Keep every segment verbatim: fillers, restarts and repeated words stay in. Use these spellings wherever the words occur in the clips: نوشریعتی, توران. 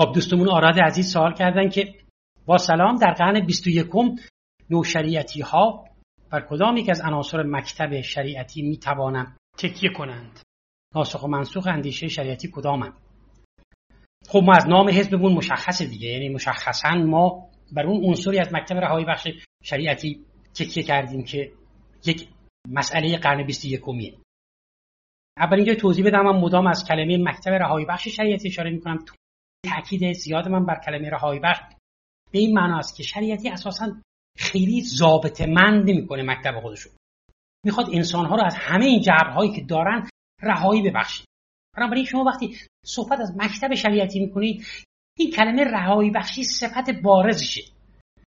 خب دوستمون آراد عزیز سوال کردن که با سلام، در قرن بیست و یکم نوشریعتی ها بر کدام یک از عناصر مکتب شریعتی می توانند تکیه کنند؟ ناسخ و منسوخ اندیشه شریعتی کدامند؟ خب ما از نام حزبمون مشخصه دیگه، یعنی مشخصاً ما بر اون عنصری از مکتب رهایی بخش شریعتی تکیه کردیم که یک مسئله قرن بیست و یکمیه. اول اینجا توضیح بدم، من مدام از کلمه مکتب رهایی بخش شریعتی اشاره می‌کنم. تأکید زیاد من بر کلمه رهایی بخش به این معنا است که شریعتی اساساً خیلی ضابطه‌مند نمی‌کنه مکتب خودشو. میخواد انسان‌ها رو از همه این جبرهایی که دارن رهایی ببخشه. بنابراین شما وقتی صحبت از مکتب شریعتی می‌کنید، این کلمه رهایی بخشی صفت بارزشه.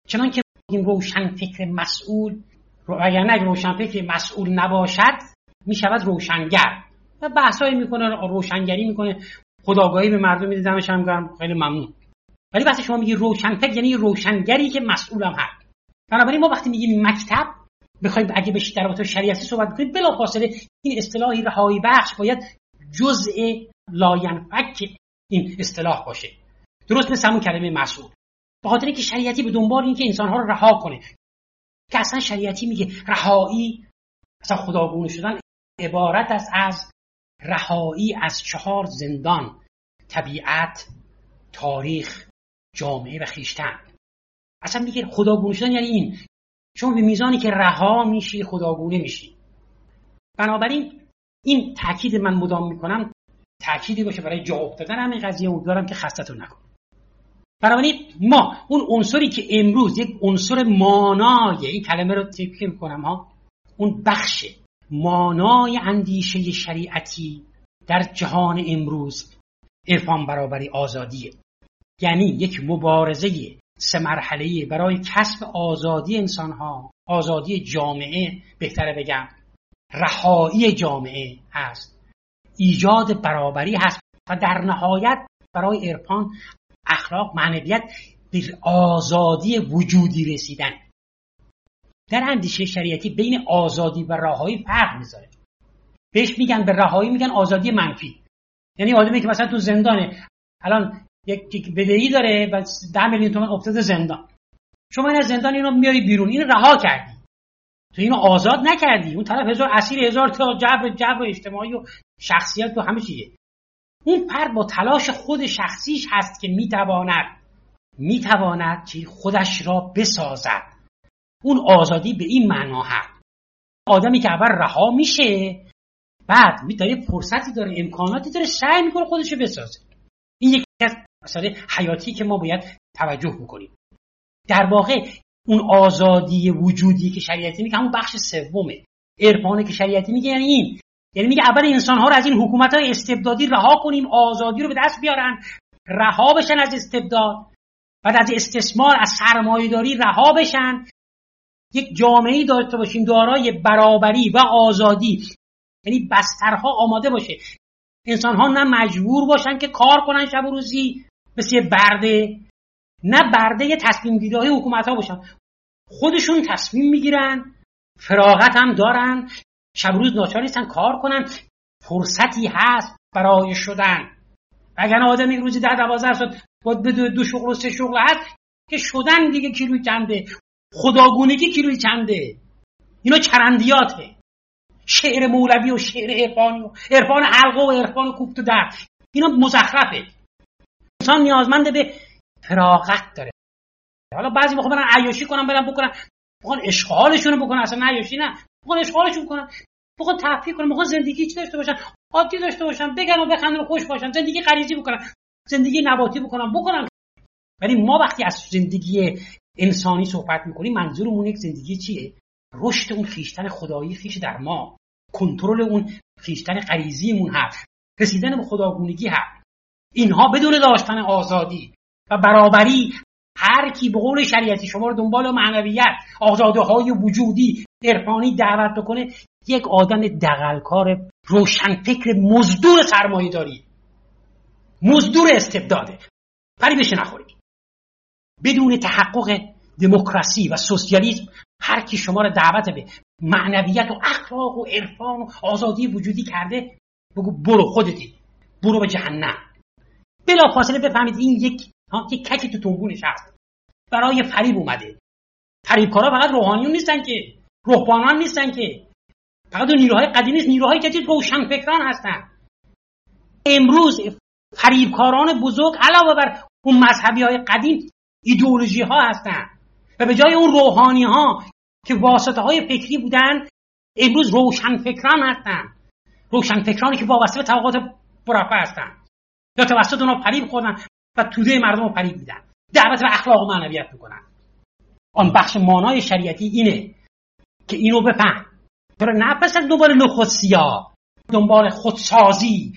چنان که این روشنفکر مسئول، اگر نه روشنفکر مسئول نباشد، میشود روشنگر. و بحثایی میکنه، روشنگری میکنه، خودآگاهی به مردم میده، دمش هم گرم، خیلی ممنون. ولی وقتی شما میگی روشنفکر، یعنی روشنگری که مسئولم هست. بنابراین ما وقتی میگیم مکتب، بخوایم اگه بهش در رابطه شریعتی صحبت کنیم، بلافاصله این اصطلاحی رهایی بخش باید جزء لاینفک این اصطلاح باشه. درست مثل همون کلمه مسئول. به خاطر اینکه شریعتی به دنبال اینه که انسان‌ها رو رها کنه. که اصلا شریعتی میگه رهایی، اصلا خودآگونه شدن عبارت است از رهایی از چهار زندان: طبیعت، تاریخ، جامعه و خویشتن. اصلا میگه خودآگونه شدن یعنی این، چون به میزانی که رها میشی خودآگونه میشی. بنابراین این تاکید من مدام میکنم تأکیدی باشه برای جا افتادن همین قضیه. امیدوارم که خستتون نکنه. بنابراین ما اون عنصری که امروز یک عنصر مانای، این کلمه رو تکرار می‌کنم ها، اون بخش مانای اندیشه شریعتی در جهان امروز عرفان، برابری، آزادیه. یعنی یک مبارزه سه مرحله‌ای برای کسب آزادی انسان‌ها، آزادی جامعه، بهتره بگم رهایی جامعه هست، ایجاد برابری هست و در نهایت برای عرفان، اخلاق، معنویت به آزادی وجودی رسیدن. در اندیشه شریعتی بین آزادی و رهایی فرق میذاره. بهش میگن، به رهایی میگن آزادی منفی. یعنی آدمی که مثلا تو زندانه، الان یک بدهی داره و ده میلیون تومان افتاده زندان، شما این از زندان اینو میاری بیرون، اینو رها کردی، تو اینو آزاد نکردی. اون طرف هزار اسیر، هزار تا جبر جبر اجتماعی و شخصیت و همه چیه. اون فرد با تلاش خود شخصیش هست که میتواند میتواند چی خودش را بسازد. اون آزادی به این معنا هست، آدمی که اول رها میشه، بعد میتونه فرصتی داره، امکاناتی داره، سعی میکنه خودش رو بسازه. این یکی از مسائل حیاتی که ما باید توجه بکنیم. در واقع اون آزادی وجودی که شریعتی میگه همون بخش سومه عرفانه که شریعتی میگه یعنی این، یعنی میگه اول انسان‌ها رو از این حکومت‌های استبدادی رها کنیم، آزادی رو به دست بیارن، رها بشن از استبداد، بعد از استثمار، از سرمایه‌داری رها بشن، یک جامعه‌ای داشته باشیم دارای برابری و آزادی. یعنی بسترها آماده باشه، انسان‌ها نه مجبور باشن که کار کنن شب و روزی مثل برده، نه برده تصمیم‌گیری‌های حکومت‌ها باشن، خودشون تصمیم می‌گیرن، فراغت هم دارن، شب روز ناچار نیستن کار کنن، فرصتی هست برای شدن. اگر آدم یک روزی ده دوازده ساعت باید بده، دو شغل و سه شغل هست که شدن دیگه کیلوی چنده، خداگونگی کیلوی چنده. اینا چرندیاته، شعر مولوی و شعر عرفانی و عرفان حلقه و عرفان کوفت و در، اینا مزخرفه. انسان نیازمند به فراغت داره. حالا بعضی میخوان برن عیاشی کنن، برن بکنن، میخوان اشغالشون بکنن، اصلا نه عیاشی نه، میخوان اشغالشون کنن، میخوان تفریح کنن، میخوان زندگی چی داشته باشن، عادی داشته باشن، بگن و بخندن و خوش باشن، زندگی غریزی بکنن، زندگی نباتی بکنن بکنن. ولی ما وقتی از زندگی انسانی صحبت میکنیم، منظورمون یک زندگی چیه؟ رشد اون خویشتن خدایی خویش در ما، کنترل اون خویشتن غریزیمون هست، رسیدن به خداگونگی هست. اینها بدون داشتن آزادی و برابری، هر کی به قول شریعتی شما رو دنبال معنویت، آزادی‌های وجودی، عرفانی دعوت بکنه، یک آدم دغل‌کار، روشنفکر، مزدور سرمایه‌داری، مزدور استبداده. پری بشه نخوری. بدون تحقق دموکراسی و سوسیالیسم، هر کی شما رو دعوت به معنویت و اخلاق و عرفان و آزادی وجودی کرده، بگو برو خودتی، برو به جهنم. بلافاصله بفهمید این یک یک ککی تو تنبونش هست، برای فریب اومده. فریبکارا فقط روحانیون نیستن که، روحانیون نیستن که، فقط نیروهای قدیمی نیست، نیروهای جدید روشن فکران هستن. امروز فریبکاران بزرگ علاوه بر اون مذهبی‌های قدیم ایدئولوژی‌ها هستن و به جای اون روحانی‌ها که واسطه‌های فکری بودن امروز روشن فکران هستن. روشن فکرانی که وابسته به طبقات بره‌به هستن یا توسط اونا فریب خوردن و توده مردم رو فریب میدن، دعوت به اخلاق و معنویت میکنن. آن بخش مانای شریعتی اینه که اینو بفهم. برو نپس از دنبال نخودسیا، دنبال خودسازی،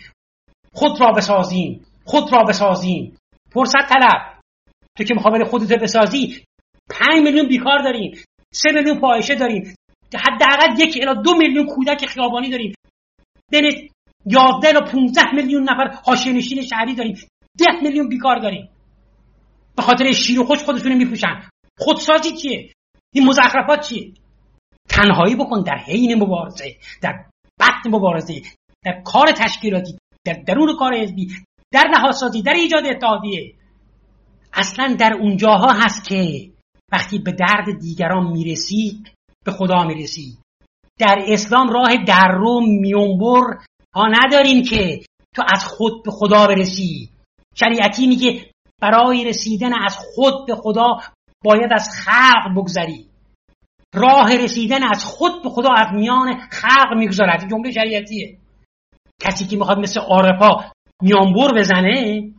خود را بسازیم، خود را بسازیم، فرصت طلب. تو که میخوای خودت بسازی، پنج میلیون بیکار داریم، سه میلیون فاحشه داریم، حداقل یک الی دو میلیون کودک خیابانی داریم، بین یازده الی پانزده میلیون نفر حاشیه‌نشین شهری داریم، ده میلیون بیکار داریم. به خاطر شیر و خوش خودشونو میپوشن. خودسازی چیه؟ این مزخرفات چیه؟ تنهایی بکن در حین مبارزه، در بطن مبارزه، در کار تشکیلاتی، در درون کار حزبی، در نهادسازی، در ایجاد اتحادیه. اصلا در اونجاها هست که وقتی به درد دیگران میرسی به خدا میرسی. در اسلام راه در رو میونبر ها نداریم که تو از خود به خدا برسی. شریعتی میگه برای رسیدن از خود به خدا باید از خلق بگذری. راه رسیدن از خود به خدا از میان خلق میگذارد. این جمله شریعتیه. کسی که میخواد مثل عارفا میانبر بزنه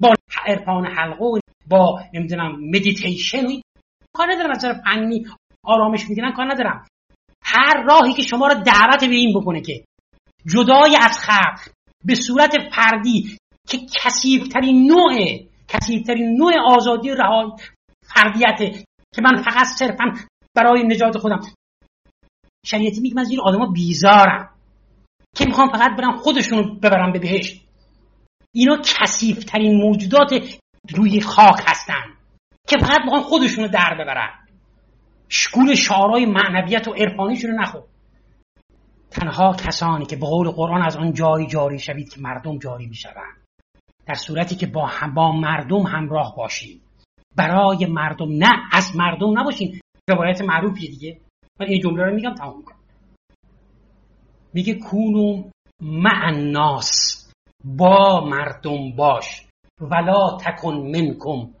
با عرفان حلقه و با نمیدونم مدیتیشن، کار ندارم، از طرف فنی آرامش میگیرن کار ندارم. هر راهی که شما را دعوت به این بکنه که جدای از خلق به صورت فردی که کثیفترین نوع کثیفترین نوع آزادی و رهایی فردیته که من فقط صرفاً برای نجات خودم. شریعتی میگه من زیر آدما بیزارم که میخوام فقط برام خودشون ببرم به بهشت. اینا کثیفترین موجودات روی خاک هستن که فقط میخوام خودشونو در ببرن. شکول شعارهای معنویت و عرفانیشون رو نخور. تنها کسانی که به قول قرآن از آن جایی جاری شوید که مردم جاری میشوند، در صورتی که با هم با مردم همراه باشید، برای مردم، نه از مردم نباشین. روایت معروفیه دیگه، من این جمله رو میگم تمام کنم. میگه کونو مع الناس، با مردم باش، ولا تکن منکم.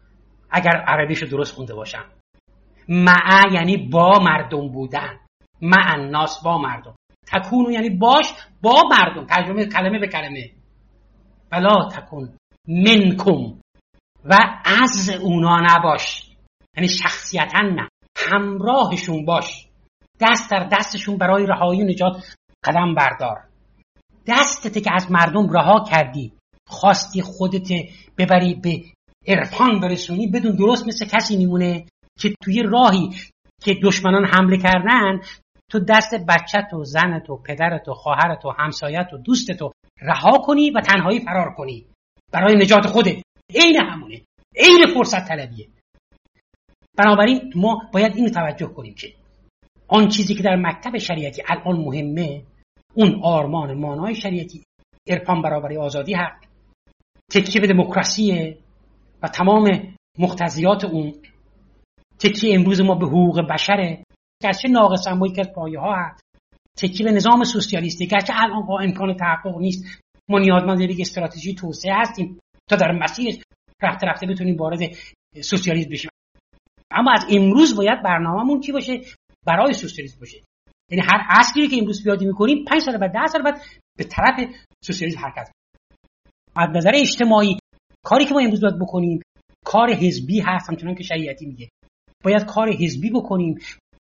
اگر عربیش رو درست خونده باشم، مع یعنی با مردم بودن، مع الناس با مردم، تکون یعنی باش با مردم، ترجمه کلمه به کلمه. ولا تکن منکم، و از اونا نباش، یعنی شخصیتا نه، همراهشون باش، دست در دستشون برای رهایی و نجات قدم بردار. دستت که از مردم رها کردی خواستی خودت ببری به عرفان برسونی، بدون درست مثل کسی میمونه که توی راهی که دشمنان حمله کردن تو دست بچت و زنت و پدرت و خواهرت و همسایت و دوستت رو رها کنی و تنهایی فرار کنی برای نجات خودت. عین همونه، عین فرصت طلبیه. بنابراین ما باید اینو توجه کنیم که آن چیزی که در مکتب شریعتی الان مهمه، اون آرمان مانای شریعتی، عرفان، برابری، آزادی، حق، تکیه به دموکراسی و تمام مقتضیات اون، تکیه امروز ما به حقوق بشره گرچه ناقص هم باید که از پایه ها هست، تکیه به نظام سوسیالیستی گرچه الان با امکان تحقق نیست. ما نیازمند یک استراتژی توسعه هستیم تا در مسیر رفته رفته بتونیم وارد سوسیالیسم بشیم. اما از امروز باید برنامه‌مون چی باشه؟ برای سوسیالیسم باشه. یعنی هر اصلی که امروز پیاده می‌کنیم پنج سال بعد، ده سال بعد به طرف سوسیالیسم حرکت می‌کنه. از نظر اجتماعی کاری که ما امروز باید بکنیم کار حزبی هست، همچنان که شریعتی میگه. باید کار حزبی بکنیم،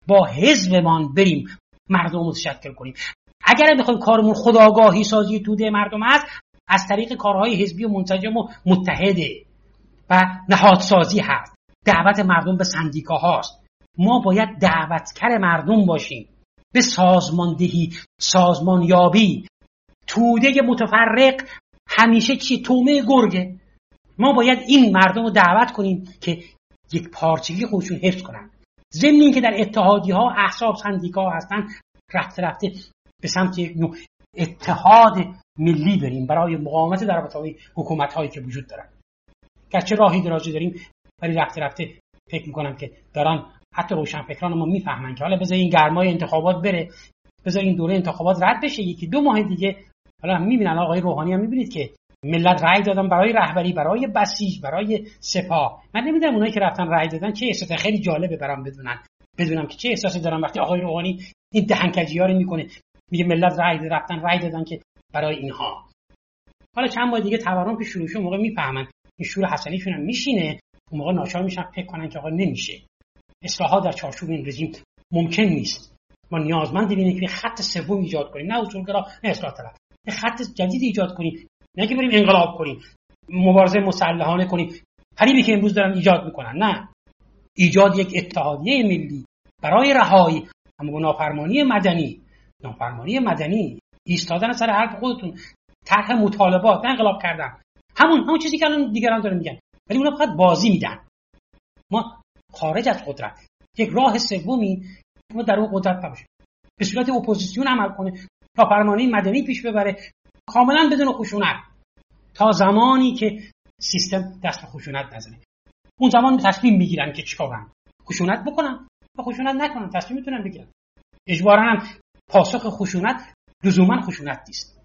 با حزبمان بریم، مردم رو متشکل کنیم. اگر بخوایم کارمون خودآگاهی سازی توده مردم است، از طریق کارهای حزبی و منسجم و متحده و نهادسازی هست. دعوت مردم به سندیکاهاست. ما باید دعوتکر مردم باشیم به سازماندهی، سازمانیابی. توده متفرق همیشه چی؟ تومه گرگه. ما باید این مردم رو دعوت کنیم که یک پارچگی خودشون حفظ کنن، ضمن این که در اتحادیه ها، احزاب، سندیکا هستن، رفته رفته به سمت یک نوع اتحاد ملی بریم برای مقاومت در برابر حکومت هایی که وجود دارن. گرچه راهی درازی داریم ولی رفته رفته فکر میکنم که دارن حتی روشنفکران ما میفهمن که حالا بذار این گرمای انتخابات بره، بذار این دوره انتخابات رد بشه، یکی دو ماه دیگه حالا میبینن آقای روحانی هم میبینید که ملت رأی دادن برای رهبری، برای بسیج، برای سپاه. من نمیدونم اونایی که رفتن رأی دادن چه احساسی، خیلی جالبه برام بدونن بدونم که چه احساسی دارن وقتی آقای روحانی این دهنکجی‌ها رو میکنه، میگه ملت رأی دادن، رفتن رأی دادن که برای اینها. حالا چند بار دیگه تورم که شروع شد موقع میفهمن این شور حسنیشون هم میشینه، اون موقع ناچار میشن فکر کنن که آقا نمیشه، اصلاحات در چارچوب این رژیم ممکن نیست، ما نیازمند اینیم که خط سوم ایجاد کنیم، نه اصولگرا نه اصلاح طلب، یه خط جدید ایجاد کنیم، نه که بریم انقلاب کنیم، مبارزه مسلحانه کنیم، حریبی که امروز دارن ایجاد میکنن، نه، ایجاد یک اتحادیه ملی برای رهایی همون نافرمانی مدنی، نافرمانی مدنی، ایستادن سر حرف خودتون، طرح مطالبات، نه انقلاب کردن، همون همون چیزی که الان دیگران دارن میگن، ولی اونا فقط بازی میدن. ما خارج از قدرت یک راه سومی ما در اون قدرت باشه، به صورت اپوزیسیون عمل کنه، نافرمانی مدنی پیش ببره، کاملا بدون خشونت، تا زمانی که سیستم دست به خشونت نزنه. اون زمان تصمیم میگیرن که چیکارن، خشونت بکنن یا خشونت نکنن، تصمیم میتونن بگیرن. اجباراً پاسخ خشونت لزوما خشونت نیست.